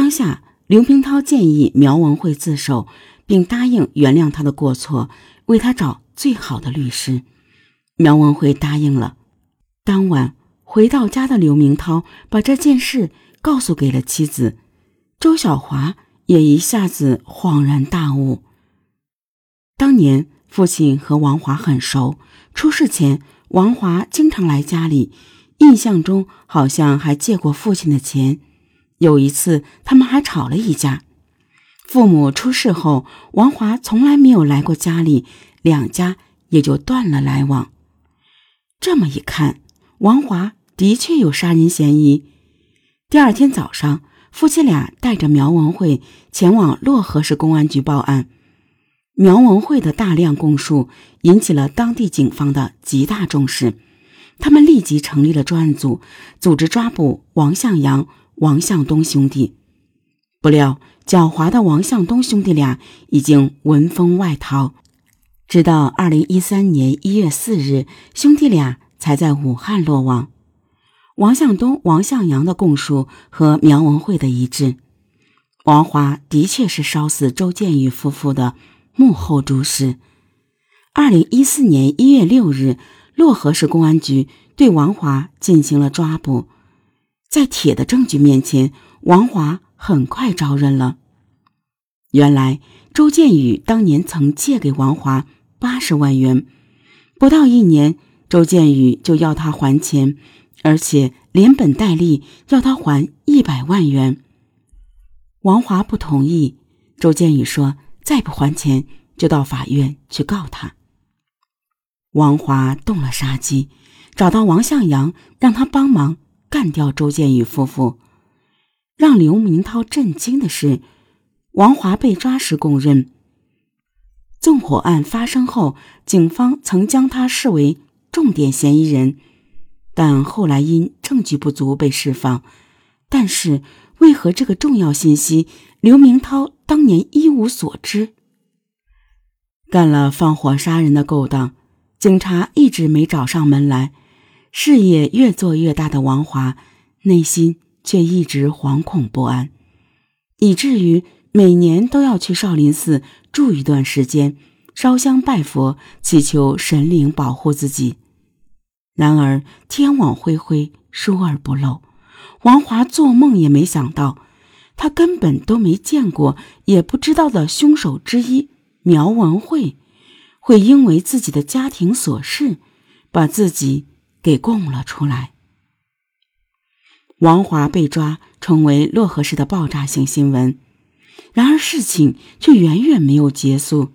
当下，刘明涛建议苗文慧自首，并答应原谅他的过错，为他找最好的律师。苗文慧答应了。当晚回到家的刘明涛把这件事告诉给了妻子，周小华也一下子恍然大悟。当年父亲和王华很熟，出事前王华经常来家里，印象中好像还借过父亲的钱。有一次他们还吵了一架。父母出事后，王华从来没有来过家里，两家也就断了来往。这么一看，王华的确有杀人嫌疑。第二天早上，夫妻俩带着苗文慧前往漯河市公安局报案。苗文慧的大量供述引起了当地警方的极大重视，他们立即成立了专案组，组织抓捕王向阳、王向东兄弟。不料狡猾的王向东兄弟俩已经闻风外逃，直到2013年1月4日，兄弟俩才在武汉落网。王向东、王向阳的供述和苗文慧的一致，王华的确是烧死周建宇夫妇的幕后主使。2014年1月6日，漯河市公安局对王华进行了抓捕。在铁的证据面前，王华很快招认了。原来，周建宇当年曾借给王华80万元，不到一年，周建宇就要他还钱，而且连本带利要他还100万元。王华不同意，周建宇说再不还钱就到法院去告他。王华动了杀机，找到王向阳，让他帮忙干掉周建宇夫妇。让刘明涛震惊的是，王华被抓时供认，纵火案发生后，警方曾将他视为重点嫌疑人，但后来因证据不足被释放。但是为何这个重要信息，刘明涛当年一无所知？干了放火杀人的勾当，警察一直没找上门来。事业越做越大的王华，内心却一直惶恐不安，以至于每年都要去少林寺住一段时间，烧香拜佛，祈求神灵保护自己。然而天网恢恢，疏而不漏，王华做梦也没想到，他根本都没见过也不知道的凶手之一苗文慧，会因为自己的家庭琐事把自己给供了出来。王华被抓成为漯河市的爆炸性新闻，然而事情却远远没有结束。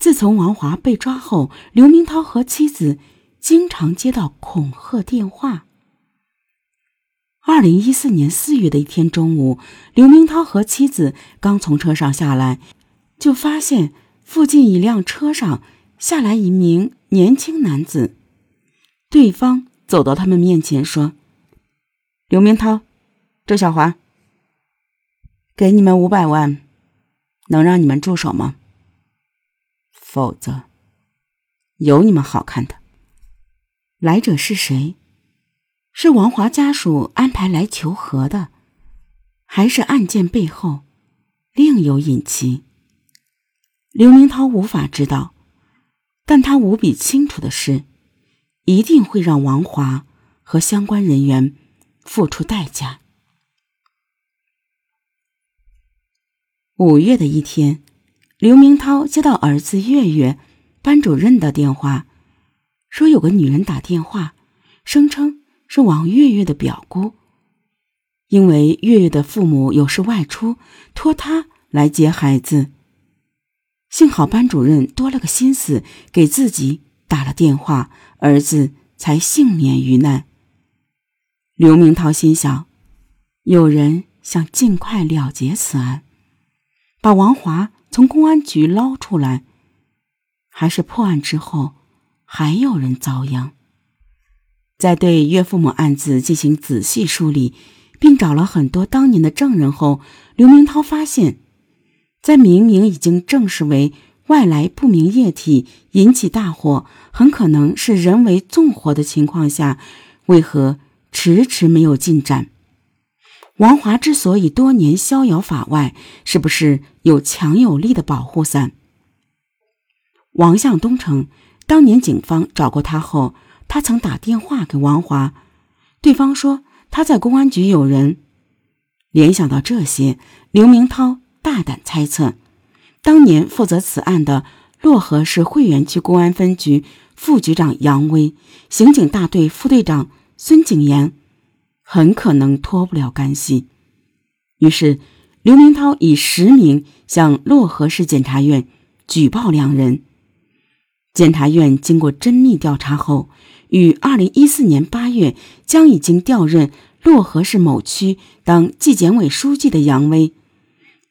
自从王华被抓后，刘明涛和妻子经常接到恐吓电话。2014年4月的一天中午，刘明涛和妻子刚从车上下来，就发现附近一辆车上下来一名年轻男子。对方走到他们面前说：“刘明涛，周小华，给你们500万，能让你们住手吗？否则，有你们好看的。”来者是谁？是王华家属安排来求和的，还是案件背后另有隐情？刘明涛无法知道，但他无比清楚的是，一定会让王华和相关人员付出代价。5月的一天，刘明涛接到儿子月月班主任的电话，说有个女人打电话，声称是王月月的表姑，因为月月的父母有事外出，托她来接孩子。幸好班主任多了个心思，给自己打了电话，儿子才幸免于难。刘明涛心想，有人想尽快了结此案，把王华从公安局捞出来，还是破案之后还有人遭殃。在对岳父母案子进行仔细梳理，并找了很多当年的证人后，刘明涛发现，在明明已经证实为外来不明液体引起大火，很可能是人为纵火的情况下，为何迟迟没有进展？王华之所以多年逍遥法外，是不是有强有力的保护伞？王向东称，当年警方找过他后，他曾打电话给王华，对方说他在公安局有人。联想到这些，刘明涛大胆猜测，当年负责此案的漯河市会员区公安分局副局长杨威、刑警大队副队长孙景言很可能脱不了干系。于是刘明涛以实名向漯河市检察院举报两人。检察院经过缜密调查后，于2014年8月将已经调任漯河市某区当纪检委书记的杨威、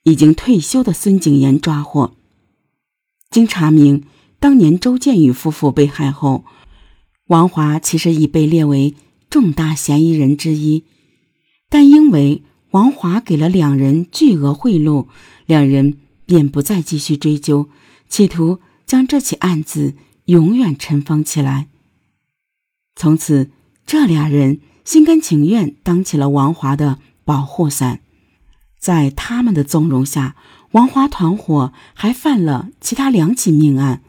已经退休的孙景言抓获。经查明，当年周建宇夫妇被害后，王华其实已被列为重大嫌疑人之一，但因为王华给了两人巨额贿赂，两人便不再继续追究，企图将这起案子永远尘封起来。从此，这俩人心甘情愿当起了王华的保护伞。在他们的纵容下，王华团伙还犯了其他2起命案。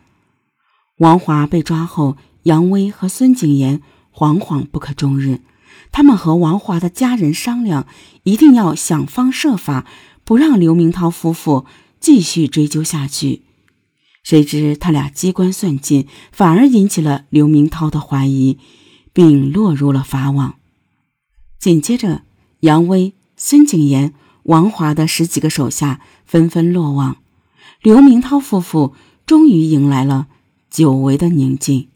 王华被抓后，杨威和孙景言惶惶不可终日，他们和王华的家人商量，一定要想方设法不让刘明涛夫妇继续追究下去。谁知他俩机关算尽，反而引起了刘明涛的怀疑，并落入了法网。紧接着，杨威、孙景言、王华的10几个手下纷纷落网，刘明涛夫妇终于迎来了久违的宁静。